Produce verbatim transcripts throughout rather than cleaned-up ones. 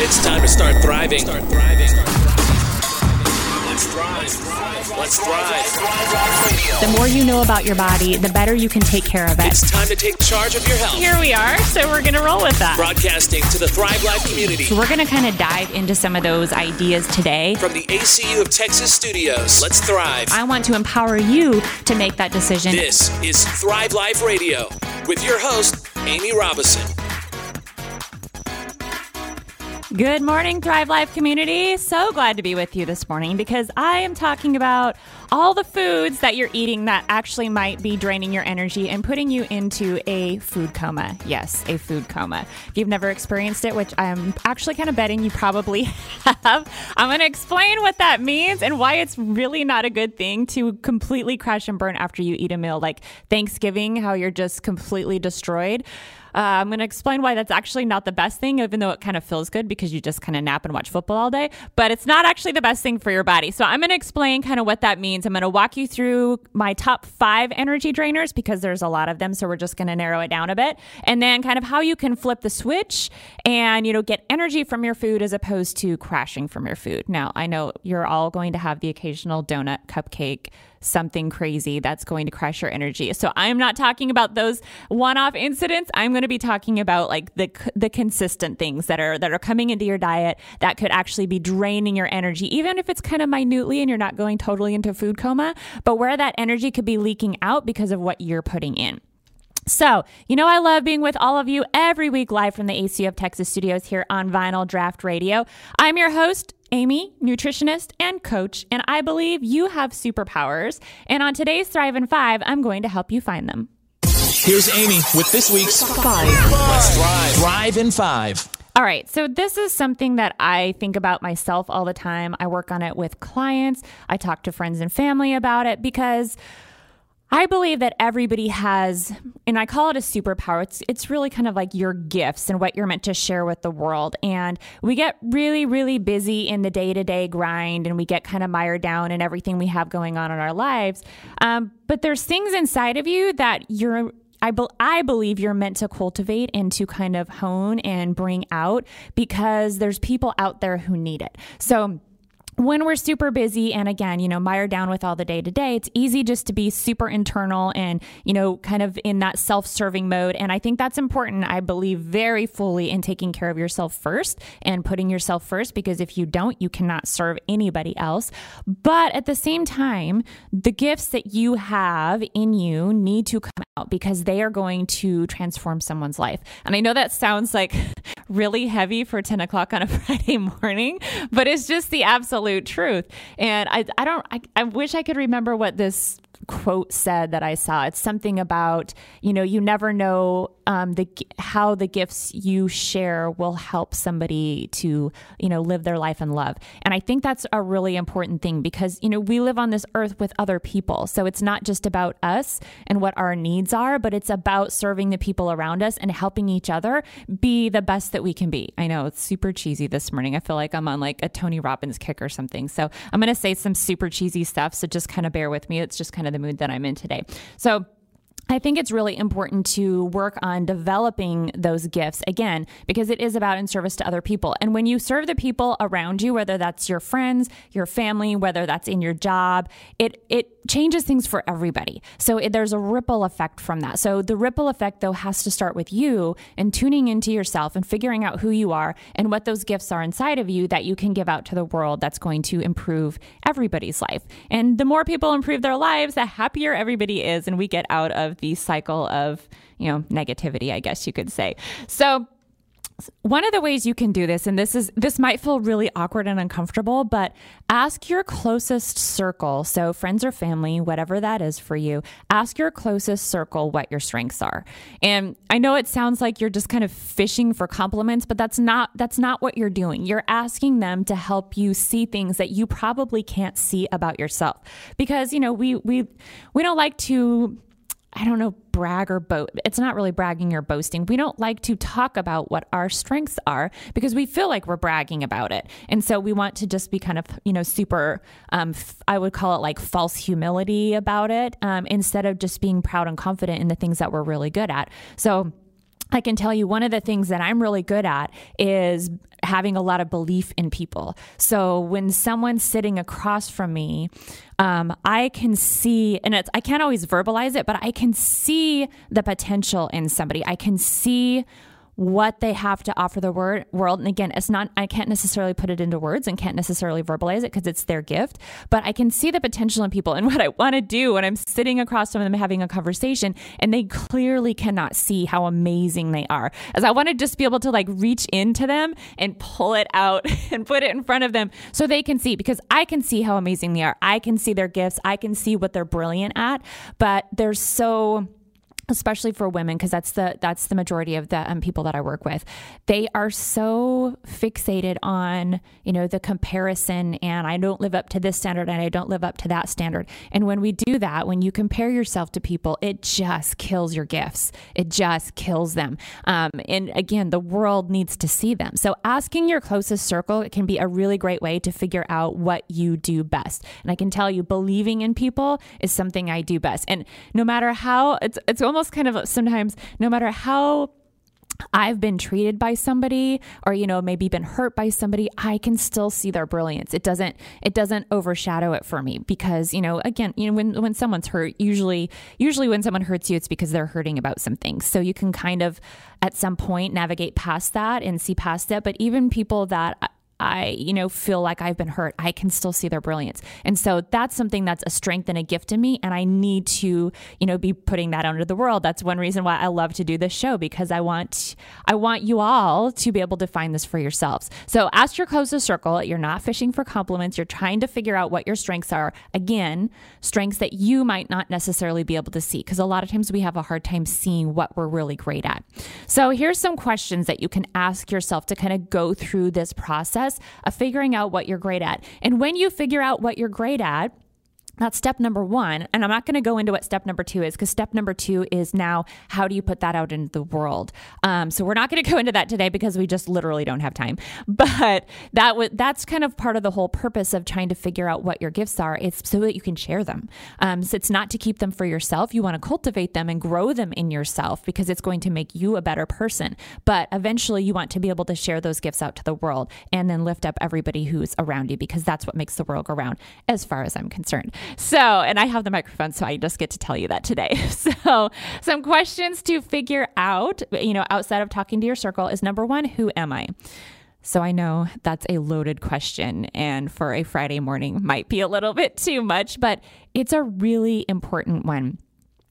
It's time to start thriving. Start thriving. Start thriving. Let's thrive. Let's thrive. The more you know about your body, the better you can take care of it. It's time to take charge of your health. Here we are, so we're going to roll with that. Broadcasting to the Thrive Life community. So we're going to kind of dive into some of those ideas today. From the A C U of Texas studios, let's thrive. I want to empower you to make that decision. This is Thrive Life Radio with your host, Amy Robison. Good morning, Thrive Life community. So glad to be with you this morning because I am talking about all the foods that you're eating that actually might be draining your energy and putting you into a food coma. Yes, a food coma. If you've never experienced it, which I'm actually kind of betting you probably have, I'm going to explain what that means and why it's really not a good thing to completely crash and burn after you eat a meal like Thanksgiving, how you're just completely destroyed. Uh, I'm going to explain why that's actually not the best thing, even though it kind of feels good because you just kind of nap and watch football all day. But it's not actually the best thing for your body. So I'm going to explain kind of what that means. I'm going to walk you through my top five energy drainers because there's a lot of them. So we're just going to narrow it down a bit. And then kind of how you can flip the switch and, you know, get energy from your food as opposed to crashing from your food. Now, I know you're all going to have the occasional donut, cupcake, something crazy that's going to crash your energy. So I'm not talking about those one-off incidents. I'm going to be talking about like the the consistent things that are that are coming into your diet that could actually be draining your energy, even if it's kind of minutely and you're not going totally into food coma, but where that energy could be leaking out because of what you're putting in. So, you know, I love being with all of you every week live from the A C U of Texas studios here on Vinyl Draft Radio. I'm your host, Amy, nutritionist and coach, and I believe you have superpowers. And on today's Thrive in Five, I'm going to help you find them. Here's Amy with this week's Five. Let's Thrive. Thrive in Five. All right, so this is something that I think about myself all the time. I work on it with clients. I talk to friends and family about it because I believe that everybody has, and I call it a superpower. It's it's really kind of like your gifts and what you're meant to share with the world. And we get really, really busy in the day-to-day grind, and we get kind of mired down in everything we have going on in our lives. Um, but there's things inside of you that you're I, be- I believe you're meant to cultivate and to kind of hone and bring out because there's people out there who need it. So when we're super busy and again, you know, mired down with all the day to day, it's easy just to be super internal and, you know, kind of in that self-serving mode. And I think that's important. I believe very fully in taking care of yourself first and putting yourself first, because if you don't, you cannot serve anybody else. But at the same time, the gifts that you have in you need to come out because they are going to transform someone's life. And I know that sounds like really heavy for ten o'clock on a Friday morning, but it's just the absolute truth. And I, I don't, I, I wish I could remember what this quote said that I saw. It's something about, you know, you never know um, the how the gifts you share will help somebody to, you know, live their life in love. And I think that's a really important thing because, you know, we live on this earth with other people. So it's not just about us and what our needs are, but it's about serving the people around us and helping each other be the best that we can be. I know it's super cheesy this morning. I feel like I'm on like a Tony Robbins kick or something. So I'm going to say some super cheesy stuff. So just kind of bear with me. It's just kind of the mood that I'm in today. So I think it's really important to work on developing those gifts again, because it is about in service to other people. And when you serve the people around you, whether that's your friends, your family, whether that's in your job, it, it, changes things for everybody. So it, there's a ripple effect from that. So the ripple effect though has to start with you and tuning into yourself and figuring out who you are and what those gifts are inside of you that you can give out to the world that's going to improve everybody's life. And the more people improve their lives, the happier everybody is. And we get out of the cycle of, you know, negativity, I guess you could say. So one of the ways you can do this, and this is this might feel really awkward and uncomfortable, but ask your closest circle, so friends or family, whatever that is for you, ask your closest circle what your strengths are. And I know it sounds like you're just kind of fishing for compliments, but that's not that's not what you're doing. You're asking them to help you see things that you probably can't see about yourself. Because, you know, we we we don't like to I don't know, brag or boast. It's not really bragging or boasting. We don't like to talk about what our strengths are because we feel like we're bragging about it. And so we want to just be kind of, you know, super, um, f- I would call it like false humility about it, um, instead of just being proud and confident in the things that we're really good at. So I can tell you one of the things that I'm really good at is having a lot of belief in people. So when someone's sitting across from me, um, I can see, and it's, I can't always verbalize it, but I can see the potential in somebody. I can see what they have to offer the word, world. And again, it's not, I can't necessarily put it into words and can't necessarily verbalize it because it's their gift, but I can see the potential in people. And what I want to do when I'm sitting across from them having a conversation and they clearly cannot see how amazing they are, as I want to just be able to like reach into them and pull it out and put it in front of them so they can see, because I can see how amazing they are. I can see their gifts. I can see what they're brilliant at, but they're so... especially for women, because that's the that's the majority of the um, people that I work with. They are so fixated on, you know, the comparison, and I don't live up to this standard and I don't live up to that standard. And when we do that, when you compare yourself to people, it just kills your gifts. It just kills them. Um, and again, the world needs to see them. So asking your closest circle, it can be a really great way to figure out what you do best. And I can tell you, believing in people is something I do best. And no matter how, it's it's almost kind of sometimes, no matter how I've been treated by somebody, or, you know, maybe been hurt by somebody, I can still see their brilliance. It doesn't, it doesn't overshadow it for me because, you know, again, you know, when, when someone's hurt, usually, usually when someone hurts you, it's because they're hurting about something. So you can kind of at some point navigate past that and see past it. But even people that I, you know, feel like I've been hurt, I can still see their brilliance. And so that's something that's a strength and a gift in me. And I need to, you know, be putting that out into the world. That's one reason why I love to do this show, because I want, I want you all to be able to find this for yourselves. So ask your closest circle. You're not fishing for compliments. You're trying to figure out what your strengths are. Again, strengths that you might not necessarily be able to see, because a lot of times we have a hard time seeing what we're really great at. So here's some questions that you can ask yourself to kind of go through this process of figuring out what you're great at. And when you figure out what you're great at, that's step number one. And I'm not going to go into what step number two is, because step number two is now, how do you put that out into the world? Um, so we're not going to go into that today because we just literally don't have time. But that w- that's kind of part of the whole purpose of trying to figure out what your gifts are. It's so that you can share them. Um, so it's not to keep them for yourself. You want to cultivate them and grow them in yourself, because it's going to make you a better person. But eventually you want to be able to share those gifts out to the world and then lift up everybody who's around you, because that's what makes the world go round, as far as I'm concerned. So, and I have the microphone, so I just get to tell you that today. So some questions to figure out, you know, outside of talking to your circle is number one, who am I? So I know that's a loaded question, and for a Friday morning might be a little bit too much, but it's a really important one.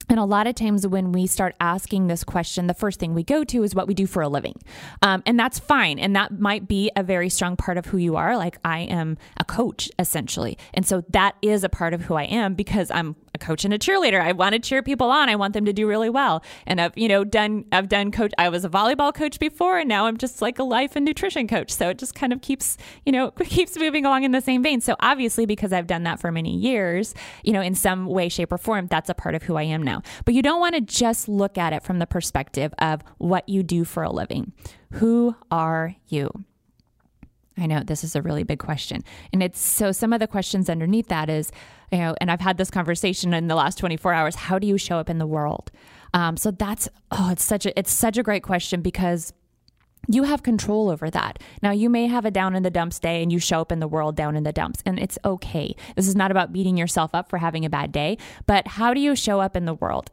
And a lot of times when we start asking this question, the first thing we go to is what we do for a living. Um, and that's fine. And that might be a very strong part of who you are. Like, I am a coach, essentially. And so that is a part of who I am, because I'm a coach and a cheerleader. I want to cheer people on. I want them to do really well. And I've, you know, done, I've done coach. I was a volleyball coach before, and now I'm just like a life and nutrition coach. So it just kind of keeps, you know, keeps moving along in the same vein. So obviously, because I've done that for many years, you know, in some way, shape, or form, that's a part of who I am now. But you don't want to just look at it from the perspective of what you do for a living. Who are you? I know this is a really big question. And it's so some of the questions underneath that is, you know, and I've had this conversation in the last twenty-four hours, how do you show up in the world? Um, so that's, oh, it's such a, it's such a great question, because you have control over that. Now, you may have a down in the dumps day and you show up in the world down in the dumps, and it's okay. This is not about beating yourself up for having a bad day, but how do you show up in the world?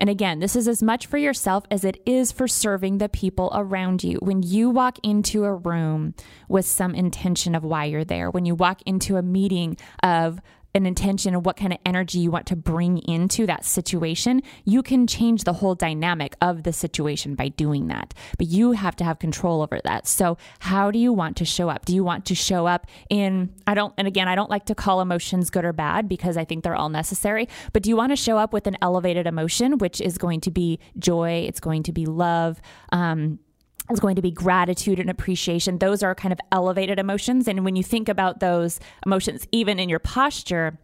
And again, this is as much for yourself as it is for serving the people around you. When you walk into a room with some intention of why you're there, when you walk into a meeting of an intention and what kind of energy you want to bring into that situation, you can change the whole dynamic of the situation by doing that. But you have to have control over that. So how do you want to show up? Do you want to show up in, I don't, and again, I don't like to call emotions good or bad, because I think they're all necessary, but do you want to show up with an elevated emotion, which is going to be joy, it's going to be love, um, it's going to be gratitude and appreciation. Those are kind of elevated emotions. And when you think about those emotions, even in your posture,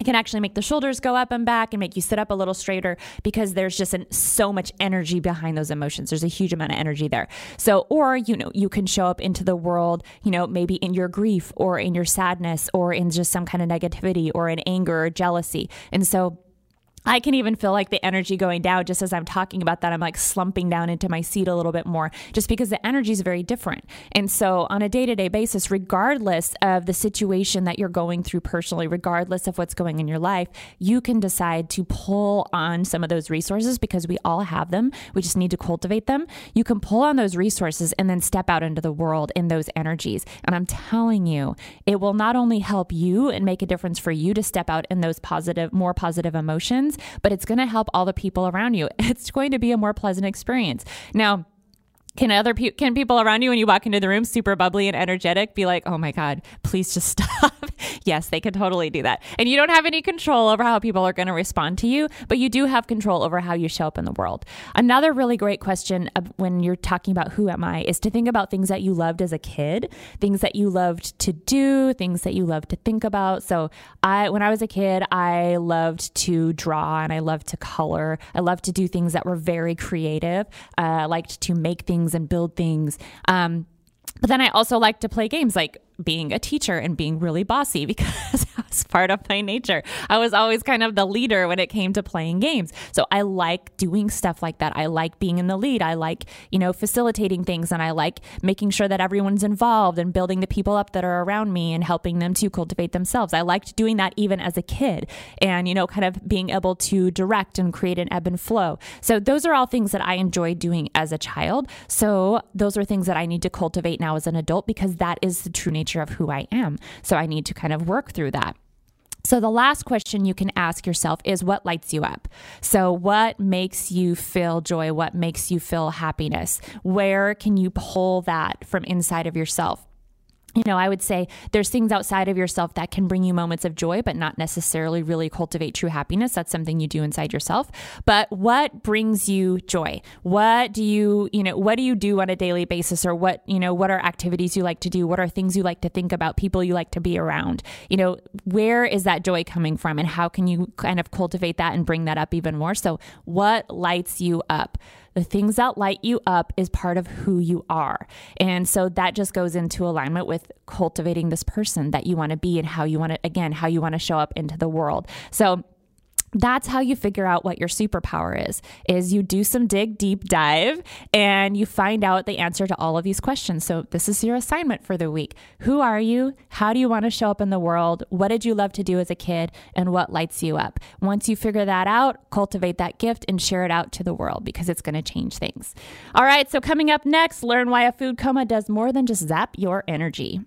it can actually make the shoulders go up and back and make you sit up a little straighter, because there's just an, so much energy behind those emotions. There's a huge amount of energy there. So, or, you know, you can show up into the world, you know, maybe in your grief or in your sadness or in just some kind of negativity or in anger or jealousy. And so I can even feel like the energy going down just as I'm talking about that. I'm like slumping down into my seat a little bit more just because the energy is very different. And so on a day-to-day basis, regardless of the situation that you're going through personally, regardless of what's going on in your life, you can decide to pull on some of those resources because we all have them. We just need to cultivate them. You can pull on those resources and then step out into the world in those energies. And I'm telling you, it will not only help you and make a difference for you to step out in those positive, more positive emotions, but it's going to help all the people around you. It's going to be a more pleasant experience. Now, can other pe- can people around you when you walk into the room super bubbly and energetic be like, oh my God, please just stop? Yes, they could totally do that. And you don't have any control over how people are going to respond to you, but you do have control over how you show up in the world. Another really great question when you're talking about who am I is to think about things that you loved as a kid, things that you loved to do, things that you loved to think about. So I, when I was a kid, I loved to draw and I loved to color. I loved to do things that were very creative. Uh, I liked to make things and build things. Um, but then I also liked to play games like being a teacher and being really bossy because that was part of my nature. I was always kind of the leader when it came to playing games. So I like doing stuff like that. I like being in the lead. I like, you know, facilitating things, and I like making sure that everyone's involved and building the people up that are around me and helping them to cultivate themselves. I liked doing that even as a kid and, you know, kind of being able to direct and create an ebb and flow. So those are all things that I enjoyed doing as a child. So those are things that I need to cultivate now as an adult because that is the true nature of who I am. So I need to kind of work through that. So the last question you can ask yourself is what lights you up? So what makes you feel joy? What makes you feel happiness? Where can you pull that from inside of yourself? You know, I would say there's things outside of yourself that can bring you moments of joy, but not necessarily really cultivate true happiness. That's something you do inside yourself. But what brings you joy? What do you, you know, what do you do on a daily basis? Or what, you know, what are activities you like to do? What are things you like to think about? People you like to be around? You know, where is that joy coming from? And how can you kind of cultivate that and bring that up even more? So what lights you up? The things that light you up is part of who you are. And so that just goes into alignment with cultivating this person that you want to be and how you want to, again, how you want to show up into the world. So that's how you figure out what your superpower is, is you do some dig deep dive and you find out the answer to all of these questions. So this is your assignment for the week. Who are you? How do you want to show up in the world? What did you love to do as a kid? And what lights you up? Once you figure that out, cultivate that gift and share it out to the world because it's going to change things. All right. So coming up next, learn why a food coma does more than just zap your energy.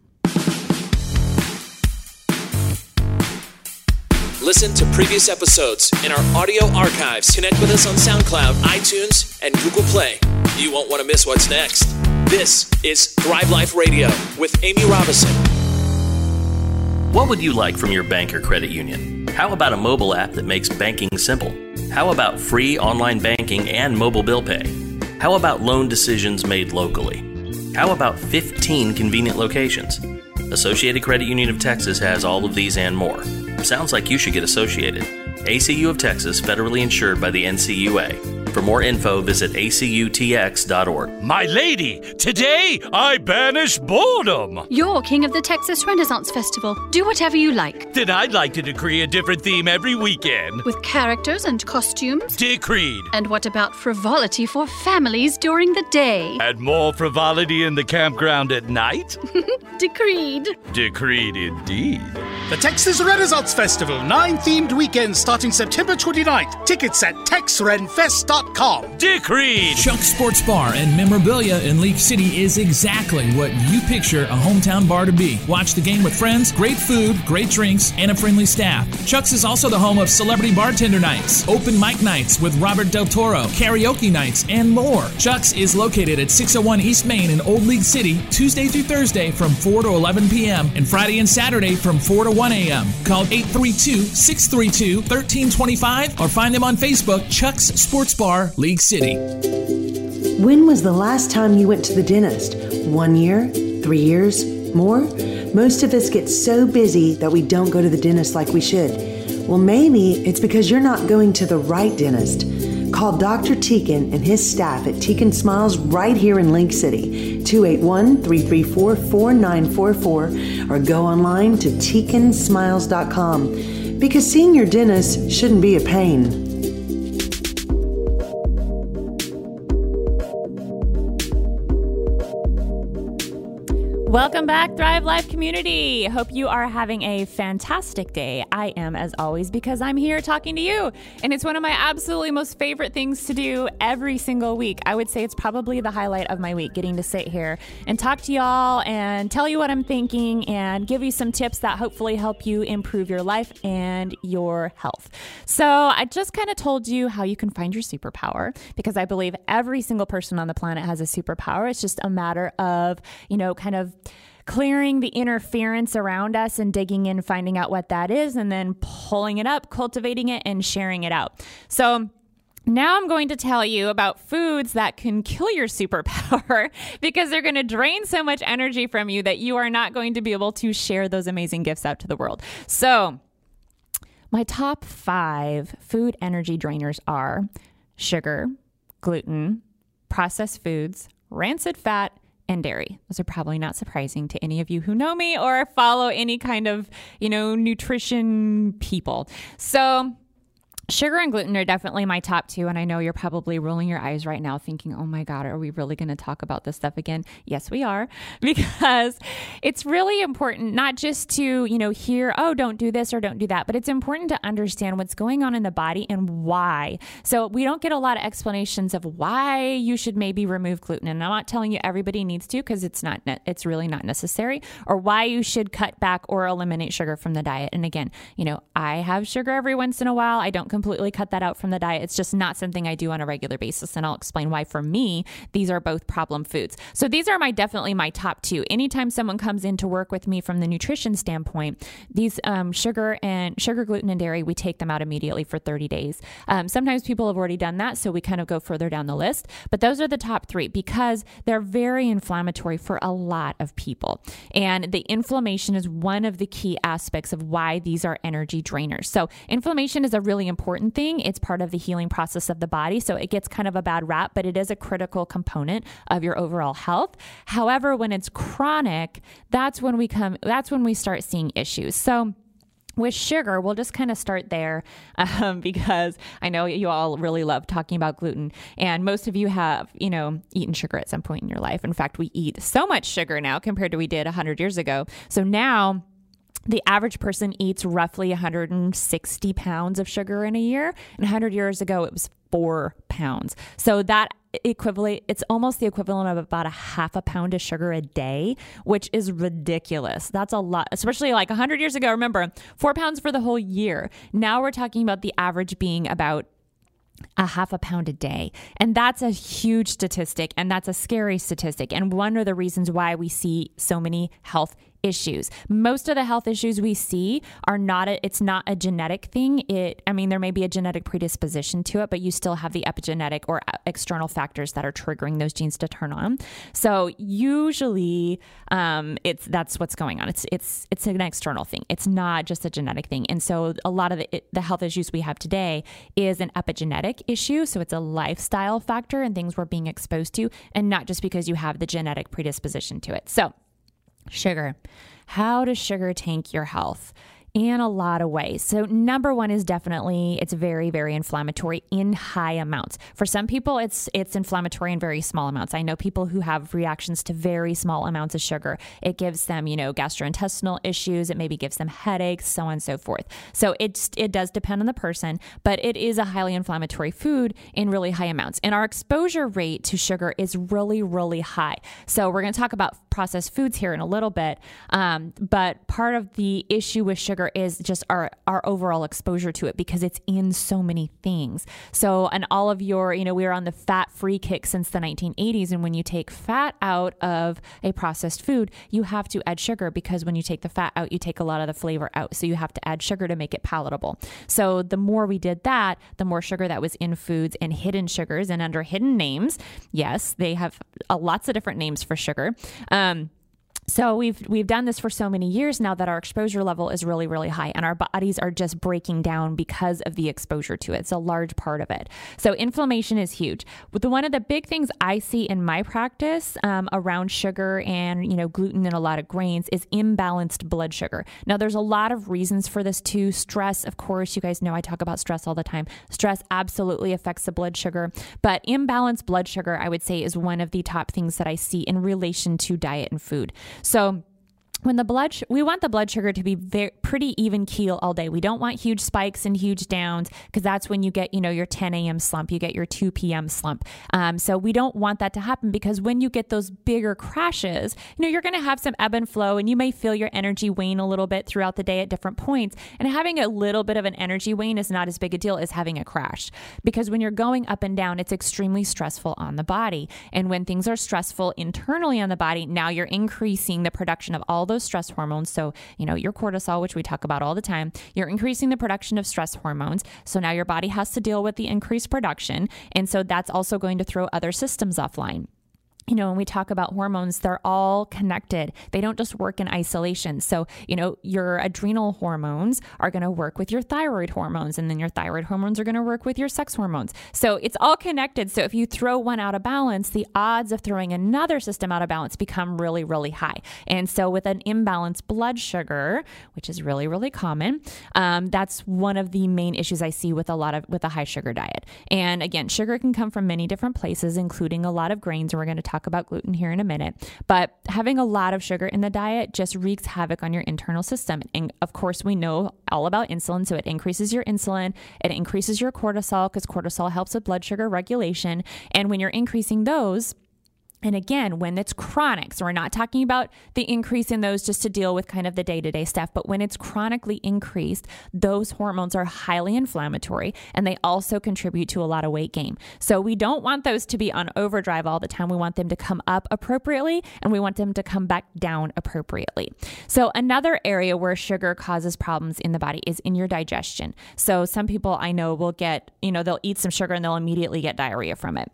Listen to previous episodes in our audio archives. Connect with us on SoundCloud, iTunes, and Google Play. You won't want to miss what's next. This is Thrive Life Radio with Amy Robison. What would you like from your bank or credit union? How about a mobile app that makes banking simple? How about free online banking and mobile bill pay? How about loan decisions made locally? How about fifteen convenient locations? Associated Credit Union of Texas has all of these and more. Sounds like you should get associated. A C U of Texas, federally insured by the N C U A. For more info, visit A C U T X dot org. My lady, today I banish boredom. You're king of the Texas Renaissance Festival. Do whatever you like. Then I'd like to decree a different theme every weekend. With characters and costumes? Decreed. And what about frivolity for families during the day? And more frivolity in the campground at night? Decreed. Decreed indeed. The Texas Renaissance Festival, nine themed weekends starting September twenty-ninth. Tickets at tex ren fest dot com. Decreed! Chuck's Sports Bar and Memorabilia in Leaf City is exactly what you picture a hometown bar to be. Watch the game with friends, great food, great drinks, and a friendly staff. Chuck's is also the home of celebrity bartender nights, open mic nights with Robert Del Toro, karaoke nights, and more. Chuck's is located at six oh one East Main in Old League City, Tuesday through Thursday from four to eleven p.m. and Friday and Saturday from four to one a.m. Call eight three two, six three two, one three two five or find them on Facebook, Chuck's Sports Bar, League City. When was the last time you went to the dentist? One year? Three years? More? Most of us get so busy that we don't go to the dentist like we should. Well, maybe it's because you're not going to the right dentist. Call Doctor Teakin and his staff at Teakin Smiles right here in Link City, two eight one, three three four, four nine four four, or go online to teakin smiles dot com because seeing your dentist shouldn't be a pain. Welcome back, Thrive Life community. Hope you are having a fantastic day. I am, as always, because I'm here talking to you. And it's one of my absolutely most favorite things to do every single week. I would say it's probably the highlight of my week, getting to sit here and talk to y'all and tell you what I'm thinking and give you some tips that hopefully help you improve your life and your health. So I just kind of told you how you can find your superpower, because I believe every single person on the planet has a superpower. It's just a matter of, you know, kind of clearing the interference around us and digging in, finding out what that is, and then pulling it up, cultivating it, and sharing it out. So now I'm going to tell you about foods that can kill your superpower, because they're going to drain so much energy from you that you are not going to be able to share those amazing gifts out to the world. So my top five food energy drainers are sugar, gluten, processed foods, rancid fat, and dairy. Those are probably not surprising to any of you who know me or follow any kind of, you know, nutrition people. So sugar and gluten are definitely my top two. And I know you're probably rolling your eyes right now thinking, oh my God, are we really going to talk about this stuff again? Yes, we are, because it's really important not just to, you know, hear, oh, don't do this or don't do that, but it's important to understand what's going on in the body and why. So we don't get a lot of explanations of why you should maybe remove gluten. And I'm not telling you everybody needs to, because it's not, ne- it's really not necessary, or why you should cut back or eliminate sugar from the diet. And again, you know, I have sugar every once in a while. I don't completely cut that out from the diet. It's just not something I do on a regular basis. And I'll explain why for me, these are both problem foods. So these are my, definitely my top two. Anytime someone comes in to work with me from the nutrition standpoint, these um, sugar and sugar, gluten, and dairy, we take them out immediately for thirty days. Um, sometimes people have already done that, so we kind of go further down the list, but those are the top three, because they're very inflammatory for a lot of people. And the inflammation is one of the key aspects of why these are energy drainers. So inflammation is a really important important thing. It's part of the healing process of the body. So it gets kind of a bad rap, but it is a critical component of your overall health. However, when it's chronic, that's when we come, that's when we start seeing issues. So with sugar, we'll just kind of start there, um, because I know you all really love talking about gluten, and most of you have, you know, eaten sugar at some point in your life. In fact, we eat so much sugar now compared to we did a hundred years ago. So now the average person eats roughly one hundred sixty pounds of sugar in a year. And one hundred years ago, it was four pounds. So that equivalent, it's almost the equivalent of about a half a pound of sugar a day, which is ridiculous. That's a lot, especially like one hundred years ago. Remember, four pounds for the whole year. Now we're talking about the average being about a half a pound a day. And that's a huge statistic. And that's a scary statistic. And one of the reasons why we see so many health issues. Most of the health issues we see are not, a, it's not a genetic thing. It, I mean, there may be a genetic predisposition to it, but you still have the epigenetic or external factors that are triggering those genes to turn on. So usually, um, it's, that's what's going on. It's, it's, it's an external thing. It's not just a genetic thing. And so a lot of the, it, the health issues we have today is an epigenetic issue. So it's a lifestyle factor and things we're being exposed to, and not just because you have the genetic predisposition to it. So sugar. How does sugar tank your health? In a lot of ways. So number one is definitely, it's very, very inflammatory in high amounts. For some people, it's it's inflammatory in very small amounts. I know people who have reactions to very small amounts of sugar. It gives them, you know, gastrointestinal issues. It maybe gives them headaches, so on and so forth. So it's, it does depend on the person, but it is a highly inflammatory food in really high amounts. And our exposure rate to sugar is really, really high. So we're going to talk about processed foods here in a little bit. Um, but part of the issue with sugar is just our, our overall exposure to it, because it's in so many things. So, and all of your, you know, we are on the fat free kick since the nineteen eighties. And when you take fat out of a processed food, you have to add sugar, because when you take the fat out, you take a lot of the flavor out. So you have to add sugar to make it palatable. So the more we did that, the more sugar that was in foods and hidden sugars and under hidden names. Yes, they have uh, lots of different names for sugar. Um, So we've we've done this for so many years now that our exposure level is really, really high, and our bodies are just breaking down because of the exposure to it. It's a large part of it. So inflammation is huge. But one of the big things I see in my practice um, around sugar and, you know, gluten and a lot of grains is imbalanced blood sugar. Now, there's a lot of reasons for this too. Stress, of course, you guys know I talk about stress all the time. Stress absolutely affects the blood sugar, but imbalanced blood sugar, I would say, is one of the top things that I see in relation to diet and food. So when the blood, sh- we want the blood sugar to be very, pretty even keel all day. We don't want huge spikes and huge downs, because that's when you get, you know, your ten a.m. slump, you get your two p.m. slump. Um, so we don't want that to happen, because when you get those bigger crashes, you know, you're going to have some ebb and flow, and you may feel your energy wane a little bit throughout the day at different points. And having a little bit of an energy wane is not as big a deal as having a crash, because when you're going up and down, it's extremely stressful on the body. And when things are stressful internally on the body, now you're increasing the production of all the those stress hormones. So, you know, your cortisol, which we talk about all the time, you're increasing the production of stress hormones. So now your body has to deal with the increased production. And so that's also going to throw other systems offline. You know, when we talk about hormones, they're all connected. They don't just work in isolation. So, you know, your adrenal hormones are going to work with your thyroid hormones, and then your thyroid hormones are going to work with your sex hormones. So it's all connected. So if you throw one out of balance, the odds of throwing another system out of balance become really, really high. And so with an imbalanced blood sugar, which is really, really common, um, that's one of the main issues I see with a lot of, with a high sugar diet. And again, sugar can come from many different places, including a lot of grains. And we're going to talk talk about gluten here in a minute, but having a lot of sugar in the diet just wreaks havoc on your internal system. And of course, we know all about insulin. So it increases your insulin, it increases your cortisol, because cortisol helps with blood sugar regulation. And when you're increasing those, and again, when it's chronic, so we're not talking about the increase in those just to deal with kind of the day-to-day stuff, but when it's chronically increased, those hormones are highly inflammatory, and they also contribute to a lot of weight gain. So we don't want those to be on overdrive all the time. We want them to come up appropriately, and we want them to come back down appropriately. So another area where sugar causes problems in the body is in your digestion. So some people I know will get, you know, they'll eat some sugar and they'll immediately get diarrhea from it.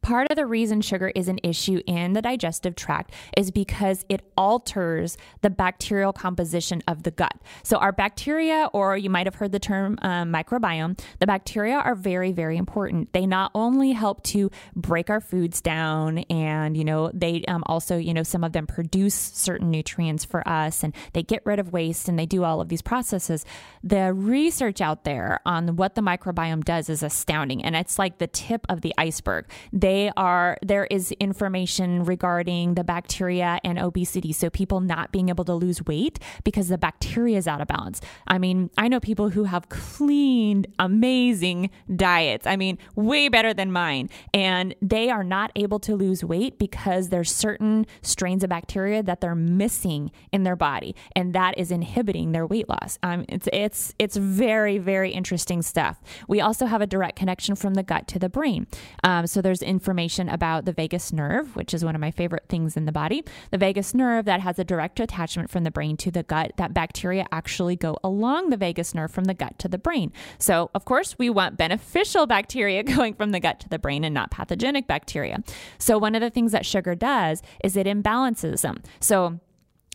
Part of the reason sugar is an issue in the digestive tract is because it alters the bacterial composition of the gut. So our bacteria, or you might have heard the term um, microbiome, the bacteria are very, very important. They not only help to break our foods down, and, you know, they um, also, you know, some of them produce certain nutrients for us, and they get rid of waste, and they do all of these processes. The research out there on what the microbiome does is astounding. And it's like the tip of the iceberg. They They are, there is information regarding the bacteria and obesity. So people not being able to lose weight because the bacteria is out of balance. I mean, I know people who have clean, amazing diets. I mean, way better than mine. And they are not able to lose weight because there's certain strains of bacteria that they're missing in their body. And that is inhibiting their weight loss. Um, it's, it's, it's very, very interesting stuff. We also have a direct connection from the gut to the brain. Um, so there's in information about the vagus nerve, which is one of my favorite things in the body. The vagus nerve that has a direct attachment from the brain to the gut, that bacteria actually go along the vagus nerve from the gut to the brain. So of course we want beneficial bacteria going from the gut to the brain and not pathogenic bacteria. So one of the things that sugar does is it imbalances them. So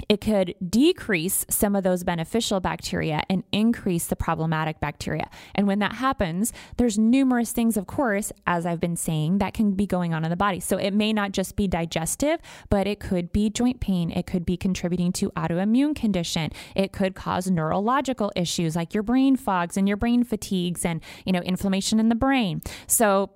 it could decrease some of those beneficial bacteria and increase the problematic bacteria. And when that happens, there's numerous things, of course, as I've been saying, that can be going on in the body. So it may not just be digestive, but it could be joint pain. It could be contributing to autoimmune condition. It could cause neurological issues like your brain fogs and your brain fatigues and, you know, inflammation in the brain. So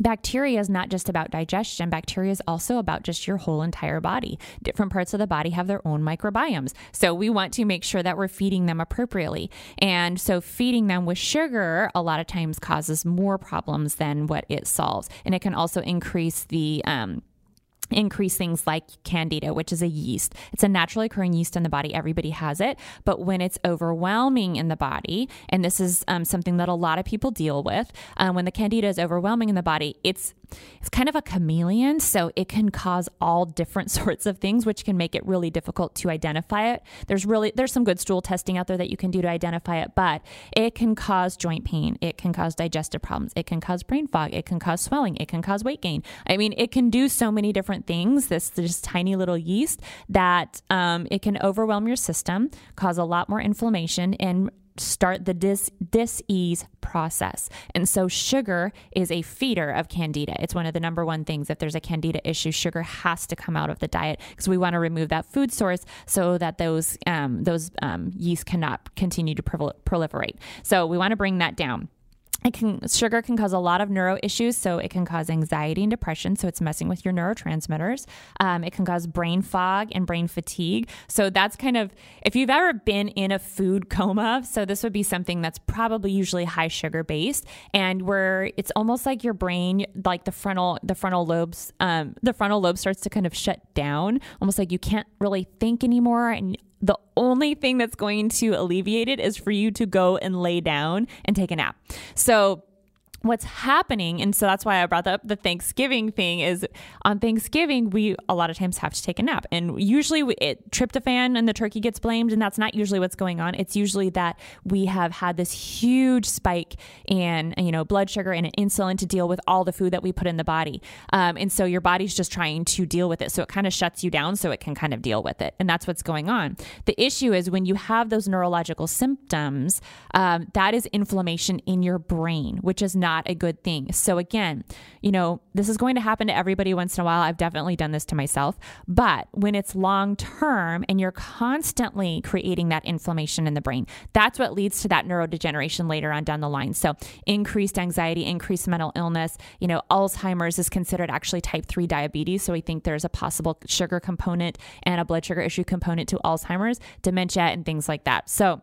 bacteria is not just about digestion. Bacteria is also about just your whole entire body. Different parts of the body have their own microbiomes. So we want to make sure that we're feeding them appropriately. And so feeding them with sugar a lot of times causes more problems than what it solves. And it can also increase the, um, increase things like candida, which is a yeast. It's a naturally occurring yeast in the body. Everybody has it. But when it's overwhelming in the body, and this is um, something that a lot of people deal with, um, when the candida is overwhelming in the body, it's it's kind of a chameleon. So it can cause all different sorts of things, which can make it really difficult to identify it. There's really, there's some good stool testing out there that you can do to identify it, but it can cause joint pain. It can cause digestive problems. It can cause brain fog. It can cause swelling. It can cause weight gain. I mean, it can do so many different things. This, this tiny little yeast that, um, it can overwhelm your system, cause a lot more inflammation, and start the dis- dis-ease process. And so sugar is a feeder of candida. It's one of the number one things. If there's a candida issue, sugar has to come out of the diet because we want to remove that food source so that those, um, those, um, yeast cannot continue to prol- proliferate. So we want to bring that down. It can, sugar can cause a lot of neuro issues, so it can cause anxiety and depression, so it's messing with your neurotransmitters. Um, it can cause brain fog and brain fatigue. So that's kind of, if you've ever been in a food coma, so this would be something that's probably usually high sugar based, and where it's almost like your brain, like the frontal, the frontal lobes, um, the frontal lobe starts to kind of shut down, almost like you can't really think anymore, and the only thing that's going to alleviate it is for you to go and lay down and take a nap. So what's happening, and so that's why I brought up the Thanksgiving thing, is on Thanksgiving, we a lot of times have to take a nap. And usually we, it, tryptophan and the turkey gets blamed, and that's not usually what's going on. It's usually that we have had this huge spike in, you know, blood sugar and insulin to deal with all the food that we put in the body. Um, and so your body's just trying to deal with it. So it kind of shuts you down so it can kind of deal with it. And that's what's going on. The issue is when you have those neurological symptoms, um, that is inflammation in your brain, which is not not a good thing. So again, you know, this is going to happen to everybody once in a while. I've definitely done this to myself, but when it's long term and you're constantly creating that inflammation in the brain, that's what leads to that neurodegeneration later on down the line. So increased anxiety, increased mental illness, you know, Alzheimer's is considered actually type three diabetes. So we think there's a possible sugar component and a blood sugar issue component to Alzheimer's, dementia, and things like that. So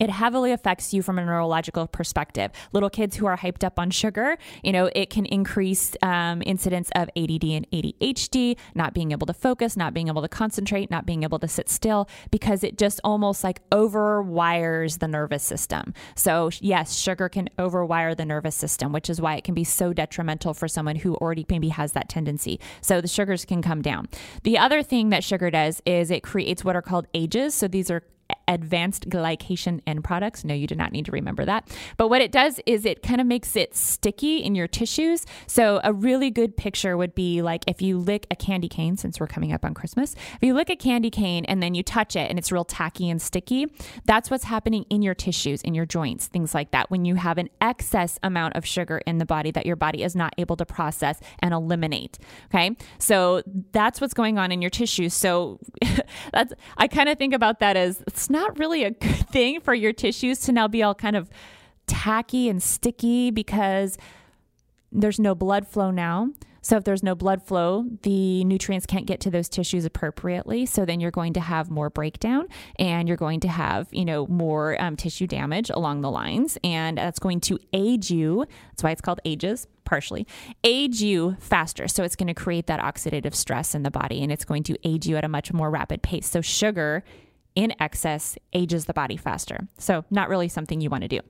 it heavily affects you from a neurological perspective. Little kids who are hyped up on sugar, you know, it can increase um, incidence of A D D and A D H D, not being able to focus, not being able to concentrate, not being able to sit still, because it just almost like overwires the nervous system. So yes, sugar can overwire the nervous system, which is why it can be so detrimental for someone who already maybe has that tendency. So the sugars can come down. The other thing that sugar does is it creates what are called A G Es. So these are advanced glycation end products. No, you do not need to remember that. But what it does is it kind of makes it sticky in your tissues. So a really good picture would be like if you lick a candy cane, since we're coming up on Christmas, if you lick a candy cane and then you touch it and it's real tacky and sticky, that's what's happening in your tissues, in your joints, things like that. When you have an excess amount of sugar in the body that your body is not able to process and eliminate. Okay. So that's what's going on in your tissues. So that's, I kind of think about that as it's not really a good thing for your tissues to now be all kind of tacky and sticky because there's no blood flow now. So if there's no blood flow, the nutrients can't get to those tissues appropriately. So then you're going to have more breakdown and you're going to have, you know, more um, tissue damage along the lines. And that's going to age you. That's why it's called ages, partially. Age you faster. So it's going to create that oxidative stress in the body and it's going to age you at a much more rapid pace. So sugar in excess ages the body faster. So not really something you want to do.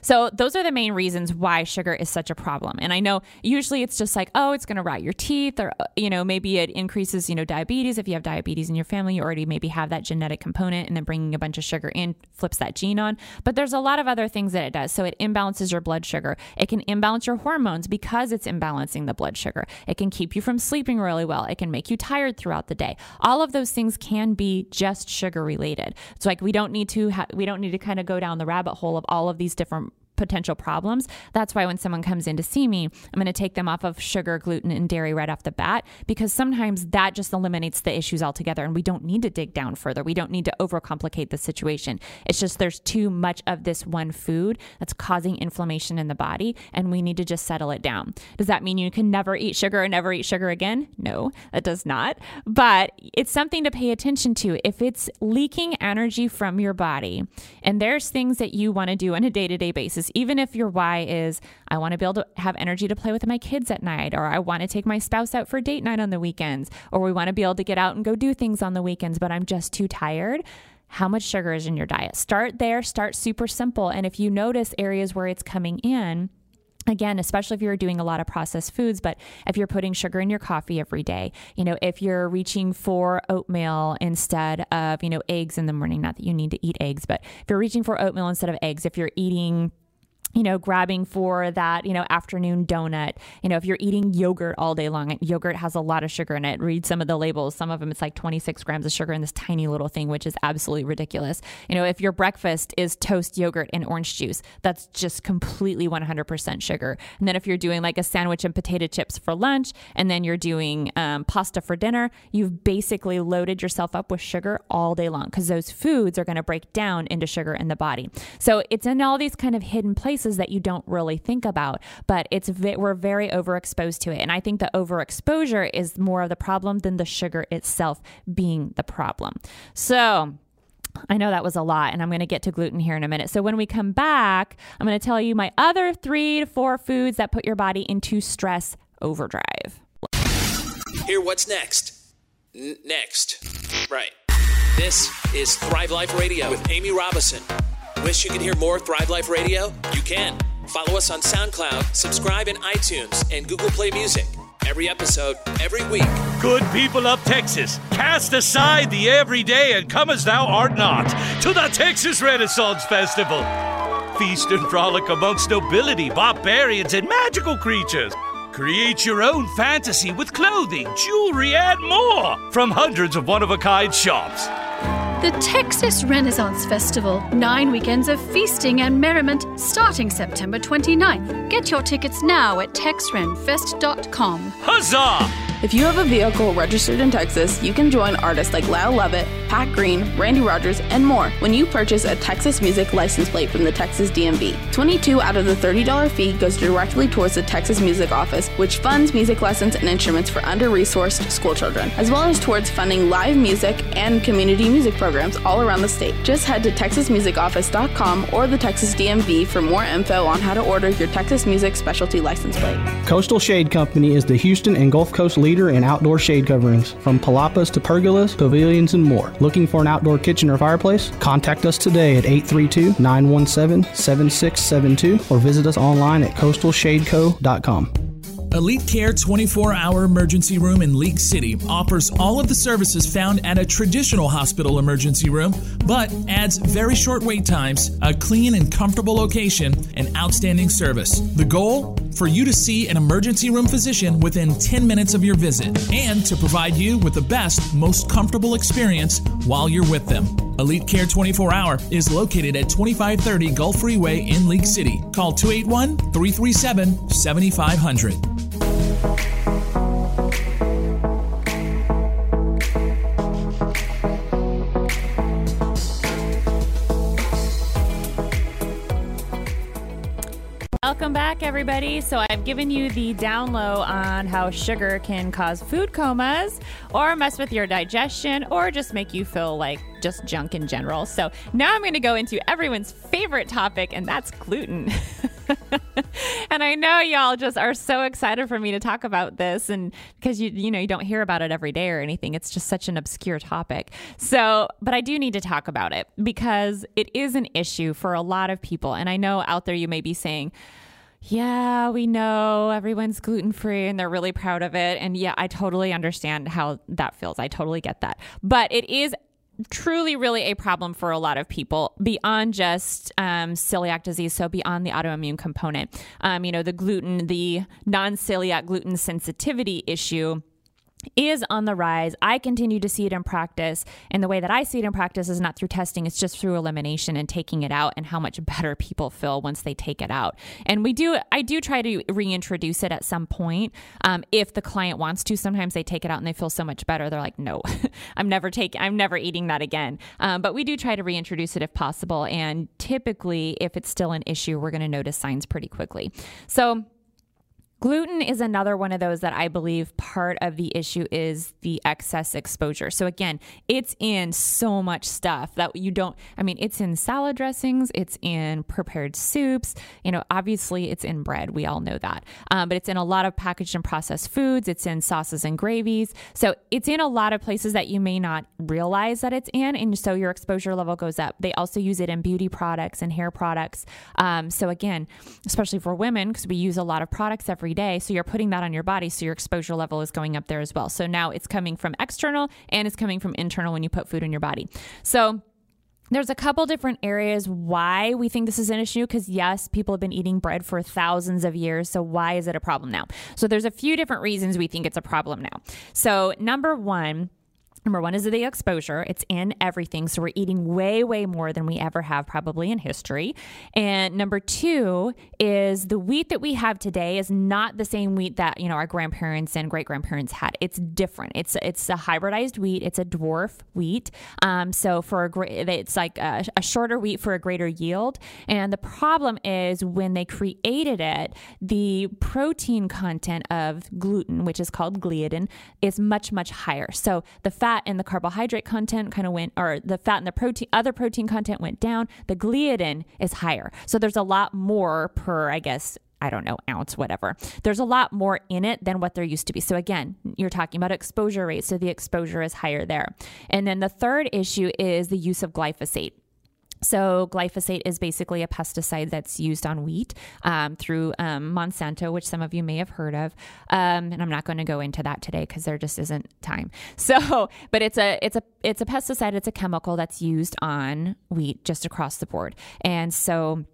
So those are the main reasons why sugar is such a problem. And I know usually it's just like, oh, it's going to rot your teeth or, you know, maybe it increases, you know, diabetes. If you have diabetes in your family, you already maybe have that genetic component and then bringing a bunch of sugar in flips that gene on. But there's a lot of other things that it does. So it imbalances your blood sugar. It can imbalance your hormones because it's imbalancing the blood sugar. It can keep you from sleeping really well. It can make you tired throughout the day. All of those things can be just sugar related. It's like we don't need to ha- we don't need to kind of go down the rabbit hole of all of these different potential problems. That's why when someone comes in to see me, I'm going to take them off of sugar, gluten, and dairy right off the bat, because sometimes that just eliminates the issues altogether. And we don't need to dig down further. We don't need to overcomplicate the situation. It's just, there's too much of this one food that's causing inflammation in the body. And we need to just settle it down. Does that mean you can never eat sugar and never eat sugar again? No, that does not. But it's something to pay attention to. If it's leaking energy from your body and there's things that you want to do on a day-to-day basis, even if your why is, I want to be able to have energy to play with my kids at night, or I want to take my spouse out for date night on the weekends, or we want to be able to get out and go do things on the weekends, but I'm just too tired. How much sugar is in your diet? Start there, start super simple. And if you notice areas where it's coming in, again, especially if you're doing a lot of processed foods, but if you're putting sugar in your coffee every day, you know, if you're reaching for oatmeal instead of, you know, eggs in the morning, not that you need to eat eggs, but if you're reaching for oatmeal instead of eggs, if you're eating, you know, grabbing for that, you know, afternoon donut, you know, if you're eating yogurt all day long, yogurt has a lot of sugar in it. Read some of the labels. Some of them, it's like twenty-six grams of sugar in this tiny little thing, which is absolutely ridiculous. You know, if your breakfast is toast, yogurt, and orange juice, that's just completely one hundred percent sugar. And then if you're doing like a sandwich and potato chips for lunch, and then you're doing um, pasta for dinner, you've basically loaded yourself up with sugar all day long because those foods are going to break down into sugar in the body. So it's in all these kind of hidden places pieces that you don't really think about, but it's we're very overexposed to it. And I think the overexposure is more of the problem than the sugar itself being the problem. So I know that was a lot, and I'm going to get to gluten here in a minute. So when we come back, I'm going to tell you my other three to four foods that put your body into stress overdrive. Hear what's next. N- next. Right. This is Thrive Life Radio with Amy Robison. Wish you could hear more Thrive Life Radio? You can. Follow us on SoundCloud, subscribe in iTunes, and Google Play Music. Every episode, every week. Good people of Texas, cast aside the everyday and come as thou art not to the Texas Renaissance Festival. Feast and frolic amongst nobility, barbarians, and magical creatures. Create your own fantasy with clothing, jewelry, and more from hundreds of one-of-a-kind shops. The Texas Renaissance Festival. Nine weekends of feasting and merriment starting September twenty-ninth. Get your tickets now at tex ren fest dot com. Huzzah! If you have a vehicle registered in Texas, you can join artists like Lyle Lovett, Pat Green, Randy Rogers, and more when you purchase a Texas Music license plate from the Texas D M V. twenty-two dollars out of the thirty dollars fee goes directly towards the Texas Music Office, which funds music lessons and instruments for under-resourced schoolchildren, as well as towards funding live music and community music programs all around the state. Just head to texas music office dot com or the Texas D M V for more info on how to order your Texas Music specialty license plate. Coastal Shade Company is the Houston and Gulf Coast leader and outdoor shade coverings, from palapas to pergolas, pavilions, and more. Looking for an outdoor kitchen or fireplace? Contact us today at eight three two, nine one seven, seven six seven two or visit us online at coastal shade co dot com. Elite Care twenty-four hour Emergency Room in League City offers all of the services found at a traditional hospital emergency room, but adds very short wait times, a clean and comfortable location, and outstanding service. The goal? For you to see an emergency room physician within ten minutes of your visit, and to provide you with the best, most comfortable experience while you're with them. Elite Care twenty-four hour is located at twenty-five thirty Gulf Freeway in League City. Call two eight one, three three seven, seven five zero zero. Welcome back, everybody. So I've given you the down low on how sugar can cause food comas or mess with your digestion or just make you feel like just junk in general. So now I'm going to go into everyone's favorite topic, and that's gluten. And I know y'all just are so excited for me to talk about this, and because you you know you don't hear about it every day or anything. It's just such an obscure topic. So, but I do need to talk about it because it is an issue for a lot of people. And I know out there you may be saying, yeah, we know everyone's gluten-free and they're really proud of it. And yeah, I totally understand how that feels. I totally get that. But it is truly really a problem for a lot of people beyond just um, celiac disease. So beyond the autoimmune component, um, you know, the gluten, the non-celiac gluten sensitivity issue is on the rise. I continue to see it in practice. And the way that I see it in practice is not through testing. It's just through elimination and taking it out and how much better people feel once they take it out. And we do, I do try to reintroduce it at some point. Um, if the client wants to, sometimes they take it out and they feel so much better. They're like, no, I'm never taking, I'm never eating that again. Um, but we do try to reintroduce it if possible. And typically if it's still an issue, we're going to notice signs pretty quickly. So gluten is another one of those that I believe part of the issue is the excess exposure. So again, it's in so much stuff that you don't, I mean, it's in salad dressings, it's in prepared soups, you know, obviously it's in bread. We all know that. Um, but it's in a lot of packaged and processed foods. It's in sauces and gravies. So it's in a lot of places that you may not realize that it's in. And so your exposure level goes up. They also use it in beauty products and hair products. Um, so again, especially for women, because we use a lot of products every day. So you're putting that on your body. So your exposure level is going up there as well. So now it's coming from external and it's coming from internal when you put food in your body. So there's a couple different areas why we think this is an issue, because yes, people have been eating bread for thousands of years. So why is it a problem now? So there's a few different reasons we think it's a problem now. So number one, Number one is the exposure. It's in everything. So we're eating way, way more than we ever have probably in history. And number two is the wheat that we have today is not the same wheat that, you know, our grandparents and great-grandparents had. It's different. It's it's a hybridized wheat. It's a dwarf wheat. Um, so for a gra- it's like a, a shorter wheat for a greater yield. And the problem is when they created it, the protein content of gluten, which is called gliadin, is much, much higher. So the fat and the carbohydrate content kind of went, or the fat and the protein, other protein content went down. The gliadin is higher. So there's a lot more per, I guess, I don't know, ounce, whatever. There's a lot more in it than what there used to be. So again, you're talking about exposure rates. So the exposure is higher there. And then the third issue is the use of glyphosate. So glyphosate is basically a pesticide that's used on wheat um, through um, Monsanto, which some of you may have heard of. Um, and I'm not going to go into that today because there just isn't time. So, but it's a it's a it's a pesticide. It's a chemical that's used on wheat just across the board. And so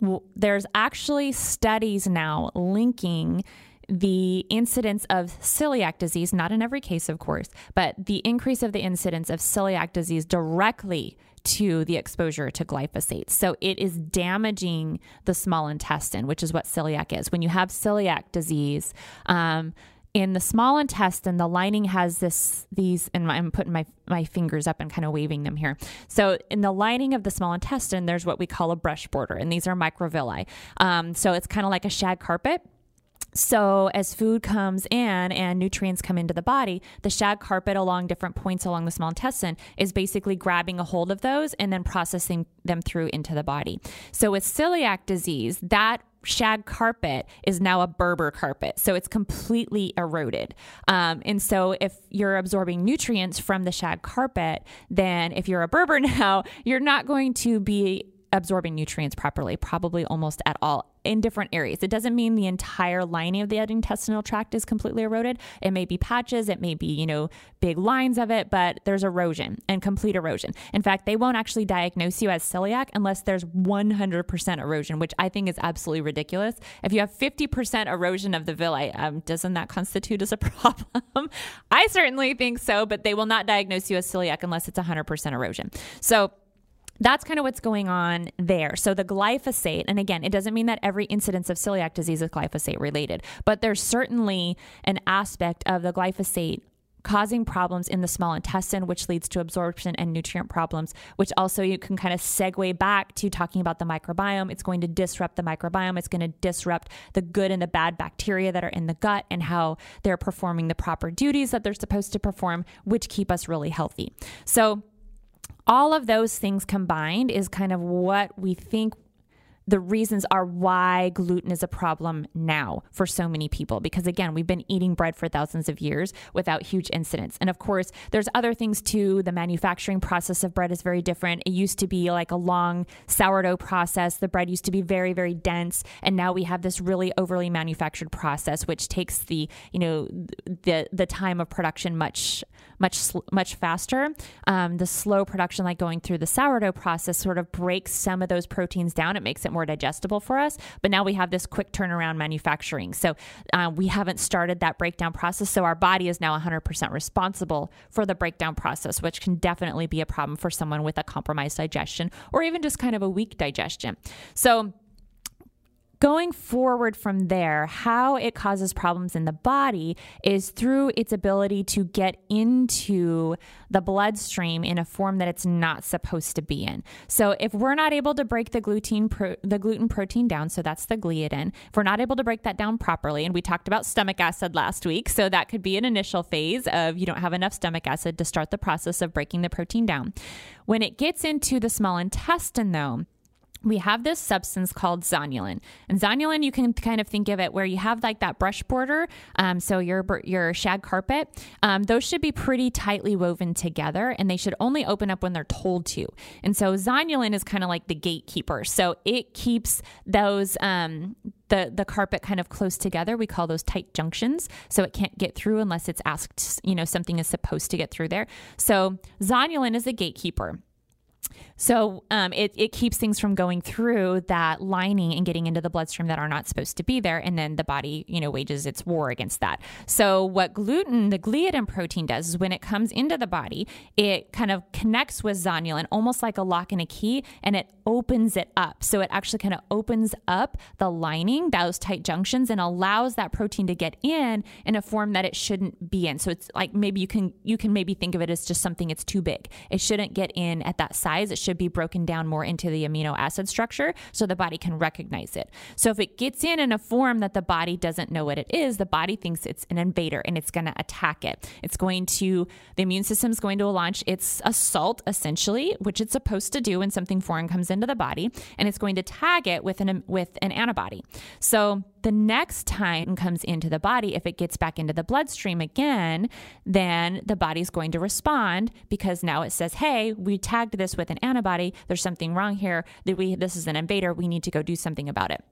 well, there's actually studies now linking the incidence of celiac disease, not in every case, of course, but the increase of the incidence of celiac disease directly to the exposure to glyphosate. So it is damaging the small intestine, which is what celiac is. When you have celiac disease, um, in the small intestine, the lining has this, these, and I'm putting my, my fingers up and kind of waving them here. So in the lining of the small intestine, there's what we call a brush border, and these are microvilli. Um, so it's kind of like a shag carpet. So as food comes in and nutrients come into the body, the shag carpet along different points along the small intestine is basically grabbing a hold of those and then processing them through into the body. So with celiac disease, that shag carpet is now a Berber carpet. So it's completely eroded. Um, and so if you're absorbing nutrients from the shag carpet, then if you're a Berber now, you're not going to be absorbing nutrients properly, probably almost at all in different areas. It doesn't mean the entire lining of the intestinal tract is completely eroded. It may be patches. It may be, you know, big lines of it, but there's erosion and complete erosion. In fact, they won't actually diagnose you as celiac unless there's one hundred percent erosion, which I think is absolutely ridiculous. If you have fifty percent erosion of the villi, um, doesn't that constitute as a problem? I certainly think so, but they will not diagnose you as celiac unless it's one hundred percent erosion. So that's kind of what's going on there. So the glyphosate, and again, it doesn't mean that every incidence of celiac disease is glyphosate related, but there's certainly an aspect of the glyphosate causing problems in the small intestine, which leads to absorption and nutrient problems, which also you can kind of segue back to talking about the microbiome. It's going to disrupt the microbiome. It's going to disrupt the good and the bad bacteria that are in the gut and how they're performing the proper duties that they're supposed to perform, which keep us really healthy. So all of those things combined is kind of what we think the reasons are why gluten is a problem now for so many people. Because again, we've been eating bread for thousands of years without huge incidents. And of course, there's other things too. The manufacturing process of bread is very different. It used to be like a long sourdough process. The bread used to be very, very dense. And now we have this really overly manufactured process, which takes the, you know, the, the time of production much, much, much faster. Um, the slow production, like going through the sourdough process, sort of breaks some of those proteins down. It makes it more digestible for us, but now we have this quick turnaround manufacturing. So uh, we haven't started that breakdown process. So our body is now one hundred percent responsible for the breakdown process, which can definitely be a problem for someone with a compromised digestion or even just kind of a weak digestion. So going forward from there, how it causes problems in the body is through its ability to get into the bloodstream in a form that it's not supposed to be in. So if we're not able to break the gluten, pro- the gluten protein down, so that's the gliadin, if we're not able to break that down properly, and we talked about stomach acid last week, so that could be an initial phase of you don't have enough stomach acid to start the process of breaking the protein down. When it gets into the small intestine, though, we have this substance called zonulin, and zonulin, you can kind of think of it where you have like that brush border. Um, so your, your shag carpet, um, those should be pretty tightly woven together, and they should only open up when they're told to. And so zonulin is kind of like the gatekeeper. So it keeps those, um, the, the carpet kind of close together. We call those tight junctions. So it can't get through unless it's asked, you know, something is supposed to get through there. So zonulin is the gatekeeper. So um, it, it keeps things from going through that lining and getting into the bloodstream that are not supposed to be there. And then the body, you know, wages its war against that. So what gluten, the gliadin protein does is when it comes into the body, it kind of connects with zonulin almost like a lock and a key, and it opens it up. So it actually kind of opens up the lining, those tight junctions, and allows that protein to get in in a form that it shouldn't be in. So it's like, maybe you can, you can maybe think of it as just something it's too big. It shouldn't get in at that size. It should be broken down more into the amino acid structure so the body can recognize it. So if it gets in in a form that the body doesn't know what it is, the body thinks it's an invader and it's going to attack it. It's going to, the immune system is going to launch its assault essentially, which it's supposed to do when something foreign comes into the body, and it's going to tag it with an, with an antibody. So the next time it comes into the body, if it gets back into the bloodstream again, then the body's going to respond because now it says, hey, we tagged this with an antibody. There's something wrong here. That we, this is an invader. We need to go do something about it.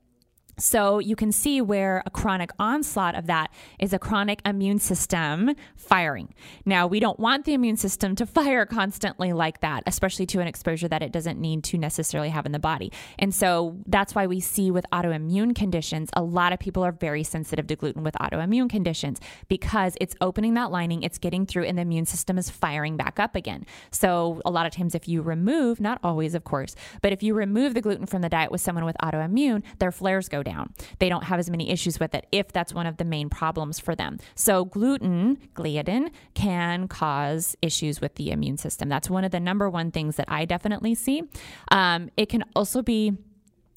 So you can see where a chronic onslaught of that is a chronic immune system firing. Now, we don't want the immune system to fire constantly like that, especially to an exposure that it doesn't need to necessarily have in the body. And so that's why we see with autoimmune conditions, a lot of people are very sensitive to gluten with autoimmune conditions because it's opening that lining, it's getting through, and the immune system is firing back up again. So a lot of times if you remove, not always, of course, but if you remove the gluten from the diet with someone with autoimmune, their flares go down. They don't have as many issues with it if that's one of the main problems for them. So gluten, gliadin, can cause issues with the immune system. That's one of the number one things that I definitely see. Um, it can also be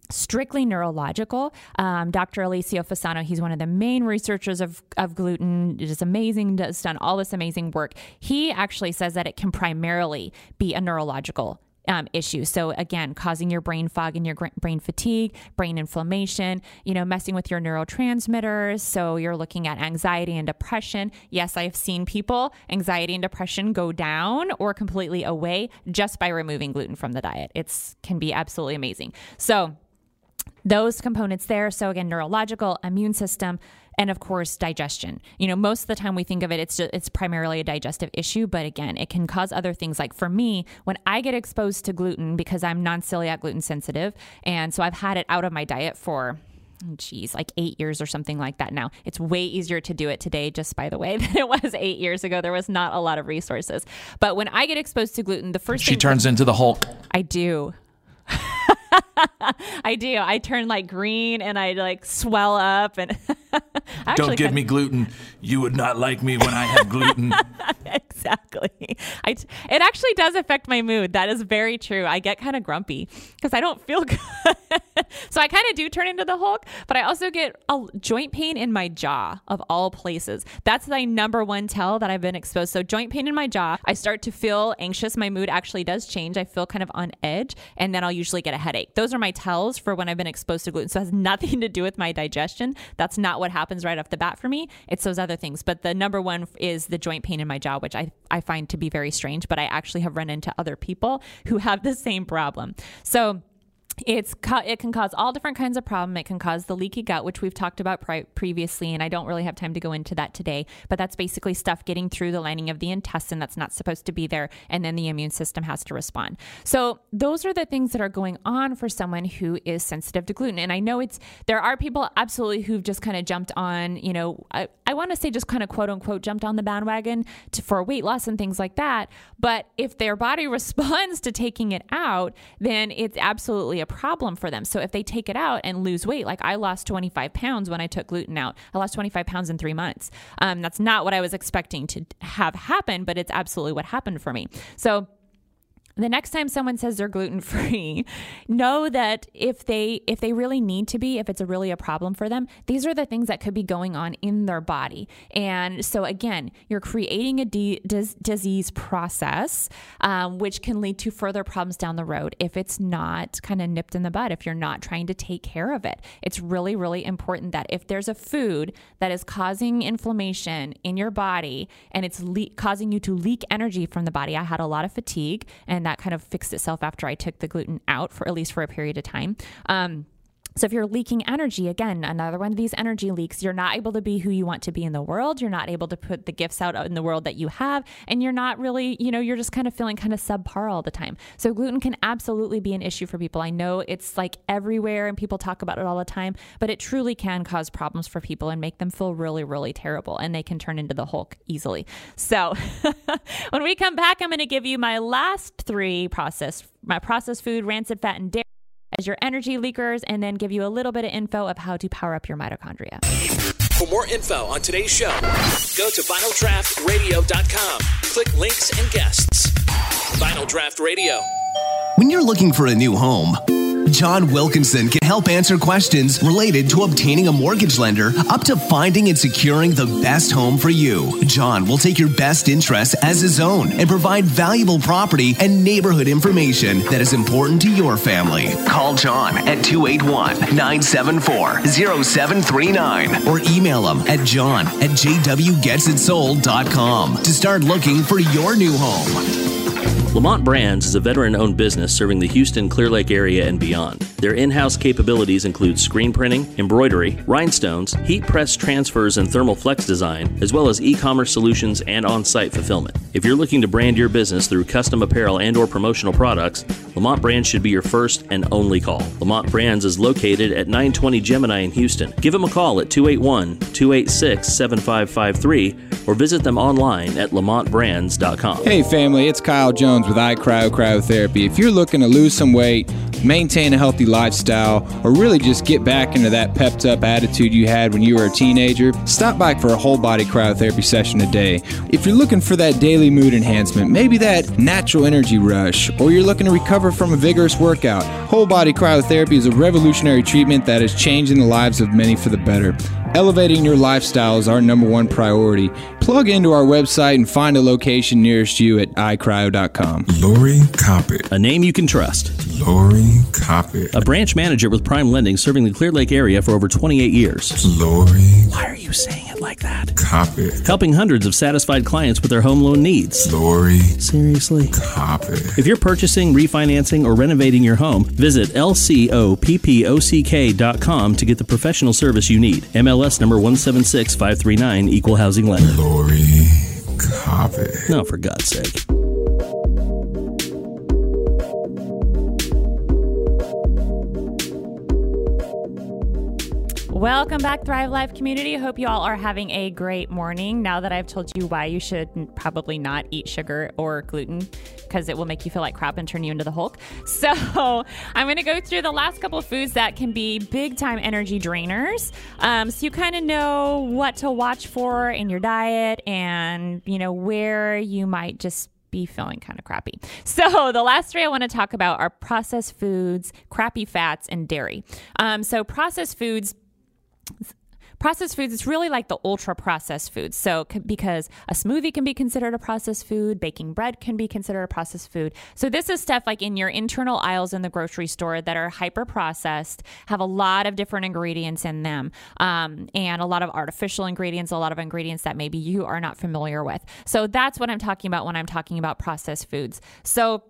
strictly neurological. Um, Doctor Alessio Fasano, he's one of the main researchers of, of gluten. It is amazing, has done all this amazing work. He actually says that it can primarily be a neurological Um, issue. So again, causing your brain fog and your gr- brain fatigue, brain inflammation, you know, messing with your neurotransmitters. So you're looking at anxiety and depression. Yes, I've seen people, anxiety and depression go down or completely away just by removing gluten from the diet. It's can be absolutely amazing. So those components there. So again, neurological, immune system, and of course, digestion. You know, most of the time we think of it, it's just, it's primarily a digestive issue, but again, it can cause other things. Like for me, when I get exposed to gluten, because I'm non-celiac gluten sensitive, and so I've had it out of my diet for, geez, like eight years or something like that now. It's way easier to do it today, just by the way, than it was eight years ago. There was not a lot of resources. But when I get exposed to gluten, the first she thing- She turns into the Hulk. I do. I do. I turn like green and I like swell up and don't give me gluten. You would not like me when I have gluten. Exactly. I t- it actually does affect my mood. That is very true. I get kind of grumpy because I don't feel good. So I kind of do turn into the Hulk, but I also get a joint pain in my jaw of all places. That's my number one tell that I've been exposed. So joint pain in my jaw. I start to feel anxious. My mood actually does change. I feel kind of on edge, and then I'll usually get a headache. Those are my tells for when I've been exposed to gluten. So it has nothing to do with my digestion. That's not what happens right off the bat for me. It's those other things. But the number one is the joint pain in my jaw, which I, I find to be very strange, but I actually have run into other people who have the same problem. So It's it can cause all different kinds of problem. It can cause the leaky gut, which we've talked about pri- previously, and I don't really have time to go into that today, but that's basically stuff getting through the lining of the intestine that's not supposed to be there, and then the immune system has to respond. So those are the things that are going on for someone who is sensitive to gluten. And I know it's there are people absolutely who've just kind of jumped on, you know, I, I want to say just kind of quote unquote jumped on the bandwagon to, for weight loss and things like that. But if their body responds to taking it out, then it's absolutely a problem for them. So if they take it out and lose weight, like I lost twenty-five pounds when I took gluten out, I lost twenty-five pounds in three months. Um, that's not what I was expecting to have happen, but it's absolutely what happened for me. So the next time someone says they're gluten-free, know that if they if they really need to be, if it's a really a problem for them, these are the things that could be going on in their body. And so again, you're creating a de- dis- disease process, um, which can lead to further problems down the road if it's not kind of nipped in the bud, if you're not trying to take care of it. It's really, really important that if there's a food that is causing inflammation in your body and it's le- causing you to leak energy from the body, I had a lot of fatigue and that kind of fixed itself after I took the gluten out for at least for a period of time. Um, So if you're leaking energy, again, another one of these energy leaks, you're not able to be who you want to be in the world. You're not able to put the gifts out in the world that you have. And you're not really, you know, you're just kind of feeling kind of subpar all the time. So gluten can absolutely be an issue for people. I know it's like everywhere and people talk about it all the time, but it truly can cause problems for people and make them feel really, really terrible. And they can turn into the Hulk easily. So when we come back, I'm going to give you my last three process, my processed food, rancid fat, and dairy as your energy leakers, and then give you a little bit of info of how to power up your mitochondria. For more info on today's show, go to vinyl draft radio dot com. Click links and guests. Vinyl Draft Radio. When you're looking for a new home, John Wilkinson can help answer questions related to obtaining a mortgage lender up to finding and securing the best home for you. John will take your best interests as his own and provide valuable property and neighborhood information that is important to your family. Call John at two eight one, nine seven four, zero seven three nine or email him at john at j w gets it sold dot com to start looking for your new home. Lamont Brands is a veteran-owned business serving the Houston, Clear Lake area and beyond. Their in-house capabilities include screen printing, embroidery, rhinestones, heat press transfers and thermal flex design, as well as e-commerce solutions and on-site fulfillment. If you're looking to brand your business through custom apparel and or promotional products, Lamont Brands should be your first and only call. Lamont Brands is located at nine twenty Gemini in Houston. Give them a call at two eight one, two eight six, seven five five three or visit them online at lamont brands dot com. Hey family, it's Kyle Jones with iCryo Cryotherapy. If you're looking to lose some weight, maintain a healthy lifestyle, or really just get back into that pepped up attitude you had when you were a teenager, stop by for a whole body cryotherapy session today. If you're looking for that daily mood enhancement, maybe that natural energy rush, or you're looking to recover from a vigorous workout, whole body cryotherapy is a revolutionary treatment that is changing the lives of many for the better. Elevating your lifestyle is our number one priority. Plug into our website and find a location nearest you at i cryo dot com. Lori Coppett. A name you can trust. Lori Coppett. A branch manager with Prime Lending serving the Clear Lake area for over twenty-eight years. Lori. Why are you saying it like that? Coppett. Helping hundreds of satisfied clients with their home loan needs. Lori. Seriously? Coppett. If you're purchasing, refinancing, or renovating your home, visit L C O P P O C K dot com to get the professional service you need. M L S number one seven six five three nine, equal housing lender. Lori Coppett. No, for God's sake. Welcome back, Thrive Life community. Hope you all are having a great morning. Now that I've told you why you should probably not eat sugar or gluten, because it will make you feel like crap and turn you into the Hulk. So I'm going to go through the last couple of foods that can be big time energy drainers. Um, so you kind of know what to watch for in your diet and, you know, where you might just be feeling kind of crappy. So the last three I want to talk about are processed foods, crappy fats, and dairy. Um, so processed foods... Processed foods, it's really like the ultra processed foods. So because a smoothie can be considered a processed food, baking bread can be considered a processed food. So this is stuff like in your internal aisles in the grocery store that are hyper processed, have a lot of different ingredients in them, um, and a lot of artificial ingredients, a lot of ingredients that maybe you are not familiar with. So that's what I'm talking about when I'm talking about processed foods. So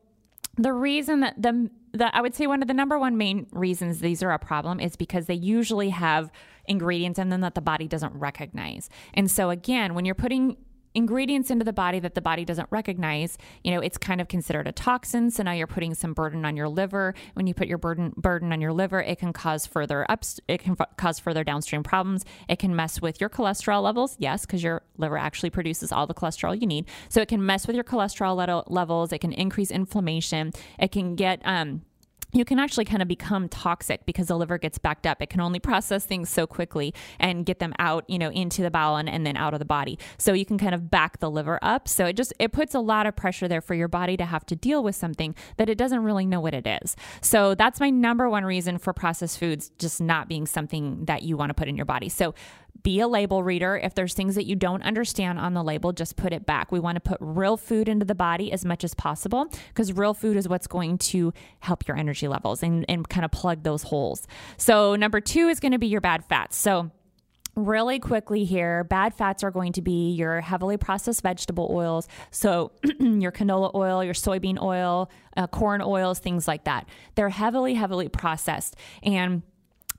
the reason that the, the I would say one of the number one main reasons these are a problem is because they usually have ingredients in them that the body doesn't recognize. And so again, when you're putting ingredients into the body that the body doesn't recognize, you know, it's kind of considered a toxin. So now you're putting some burden on your liver. When you put your burden burden on your liver, it can cause further ups, it can f- cause further downstream problems. It can mess with your cholesterol levels. Yes, because your liver actually produces all the cholesterol you need. So it can mess with your cholesterol le- levels. It can increase inflammation. It can get, um, you can actually kind of become toxic because the liver gets backed up. It can only process things so quickly and get them out, you know, into the bowel and, and then out of the body. So you can kind of back the liver up. So it just, it puts a lot of pressure there for your body to have to deal with something that it doesn't really know what it is. So that's my number one reason for processed foods just not being something that you want to put in your body. So be a label reader. If there's things that you don't understand on the label, just put it back. We want to put real food into the body as much as possible because real food is what's going to help your energy levels and, and kind of plug those holes. So number two is going to be your bad fats. So really quickly here, bad fats are going to be your heavily processed vegetable oils. So your canola oil, your soybean oil, uh, corn oils, things like that. They're heavily, heavily processed. And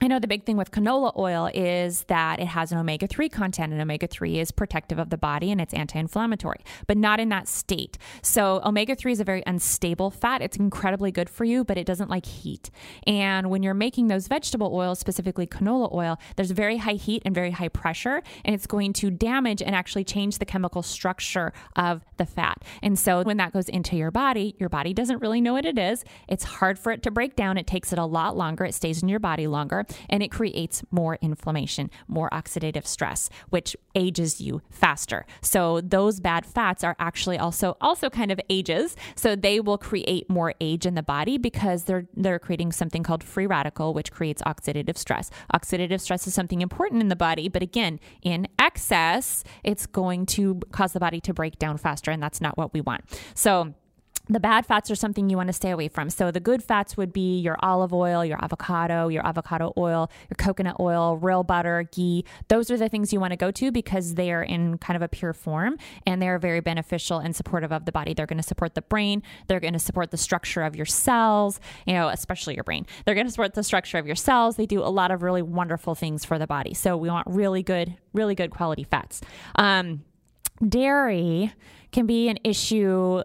I know the big thing with canola oil is that it has an omega three content, and omega three is protective of the body and it's anti-inflammatory, but not in that state. So omega three is a very unstable fat. It's incredibly good for you, but it doesn't like heat. And when you're making those vegetable oils, specifically canola oil, there's very high heat and very high pressure, and it's going to damage and actually change the chemical structure of the fat. And so when that goes into your body, your body doesn't really know what it is. It's hard for it to break down. It takes it a lot longer. It stays in your body longer. And it creates more inflammation, more oxidative stress, which ages you faster. So those bad fats are actually also also kind of ages. So they will create more age in the body because they're they're creating something called free radical, which creates oxidative stress. Oxidative stress is something important in the body, but again, in excess, it's going to cause the body to break down faster, and that's not what we want. So the bad fats are something you want to stay away from. So the good fats would be your olive oil, your avocado, your avocado oil, your coconut oil, real butter, ghee. Those are the things you want to go to because they are in kind of a pure form and they're very beneficial and supportive of the body. They're going to support the brain. They're going to support the structure of your cells, you know, especially your brain. They're going to support the structure of your cells. They do a lot of really wonderful things for the body. So we want really good, really good quality fats. Um, dairy can be an issue.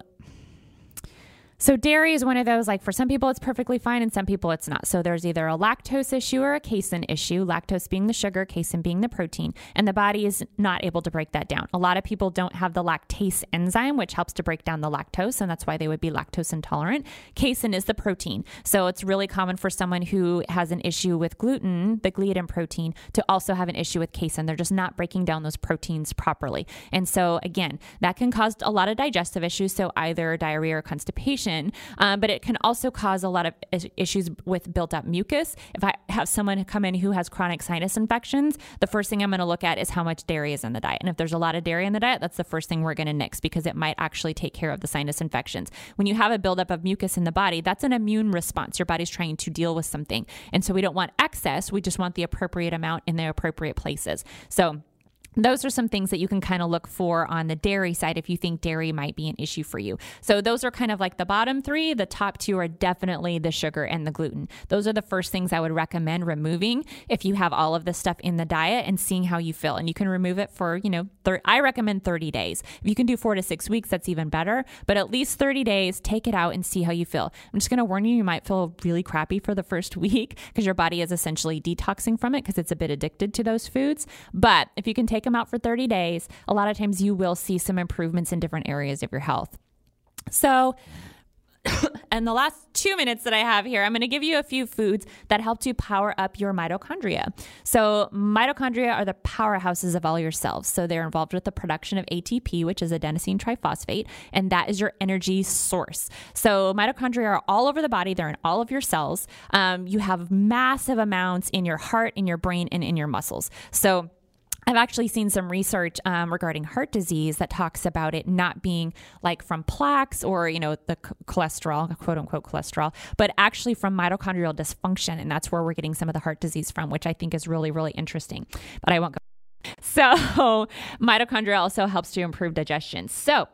So dairy is one of those, like for some people it's perfectly fine and some people it's not. So there's either a lactose issue or a casein issue, lactose being the sugar, casein being the protein, and the body is not able to break that down. A lot of people don't have the lactase enzyme, which helps to break down the lactose, and that's why they would be lactose intolerant. Casein is the protein. So it's really common for someone who has an issue with gluten, the gliadin protein, to also have an issue with casein. They're just not breaking down those proteins properly. And so again, that can cause a lot of digestive issues, so either diarrhea or constipation. Um, but it can also cause a lot of issues with built up mucus. If I have someone come in who has chronic sinus infections, the first thing I'm going to look at is how much dairy is in the diet. And if there's a lot of dairy in the diet, that's the first thing we're going to nix because it might actually take care of the sinus infections. When you have a buildup of mucus in the body, that's an immune response. Your body's trying to deal with something. And so we don't want excess. We just want the appropriate amount in the appropriate places. So those are some things that you can kind of look for on the dairy side if you think dairy might be an issue for you. So those are kind of like the bottom three. The top two are definitely the sugar and the gluten. Those are the first things I would recommend removing if you have all of this stuff in the diet and seeing how you feel. And you can remove it for, you know, thir- I recommend thirty days. If you can do four to six weeks, that's even better. But at least thirty days, take it out and see how you feel. I'm just going to warn you, you might feel really crappy for the first week because your body is essentially detoxing from it because it's a bit addicted to those foods. But if you can take them out for thirty days, a lot of times you will see some improvements in different areas of your health. So, and the last two minutes that I have here, I'm going to give you a few foods that help to power up your mitochondria. So mitochondria are the powerhouses of all your cells. So they're involved with the production of A T P, which is adenosine triphosphate, and that is your energy source. So mitochondria are all over the body. They're in all of your cells. Um, you have massive amounts in your heart, in your brain, and in your muscles. So I've actually seen some research um, regarding heart disease that talks about it not being like from plaques or, you know, the c- cholesterol, quote unquote cholesterol, but actually from mitochondrial dysfunction. And that's where we're getting some of the heart disease from, which I think is really, really interesting, but I won't go. So mitochondria also helps to improve digestion. So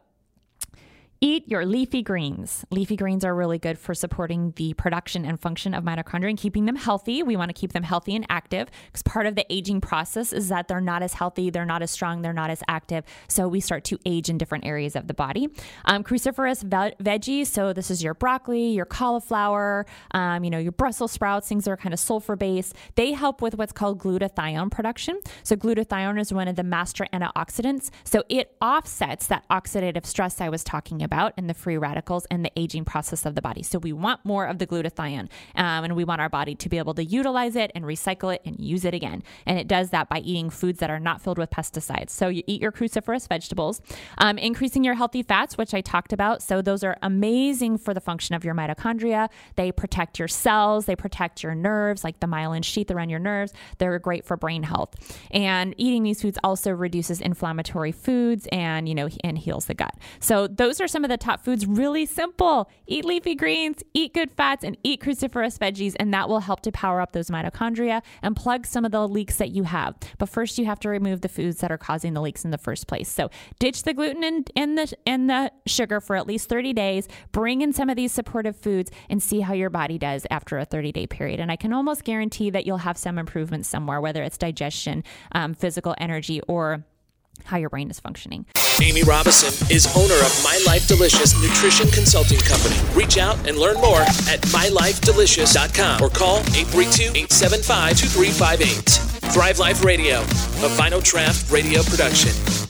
eat your leafy greens. Leafy greens are really good for supporting the production and function of mitochondria and keeping them healthy. We want to keep them healthy and active because part of the aging process is that they're not as healthy, they're not as strong, they're not as active. So we start to age in different areas of the body. Um, cruciferous ve- veggies. So this is your broccoli, your cauliflower, um, you know, your Brussels sprouts, things that are kind of sulfur based. They help with what's called glutathione production. So glutathione is one of the master antioxidants. So it offsets that oxidative stress I was talking about. about and the free radicals and the aging process of the body. So we want more of the glutathione um, and we want our body to be able to utilize it and recycle it and use it again. And it does that by eating foods that are not filled with pesticides. So you eat your cruciferous vegetables, um, increasing your healthy fats, which I talked about. So those are amazing for the function of your mitochondria. They protect your cells. They protect your nerves, like the myelin sheath around your nerves. They're great for brain health. And eating these foods also reduces inflammatory foods and, you know, and heals the gut. So those are some some of the top foods really simple. Eat leafy greens, eat good fats, and eat cruciferous veggies, and that will help to power up those mitochondria and plug some of the leaks that you have. But first, you have to remove the foods that are causing the leaks in the first place. So ditch the gluten and, and, the, and the sugar for at least thirty days. Bring in some of these supportive foods and see how your body does after a thirty-day period. And I can almost guarantee that you'll have some improvement somewhere, whether it's digestion, um, physical energy, or how your brain is functioning. Amy Robison is owner of My Life Delicious Nutrition Consulting Company. Reach out and learn more at my life delicious dot com or call eight three two, eight seven five, two three five eight. Thrive Life Radio, a VinoTraft radio production.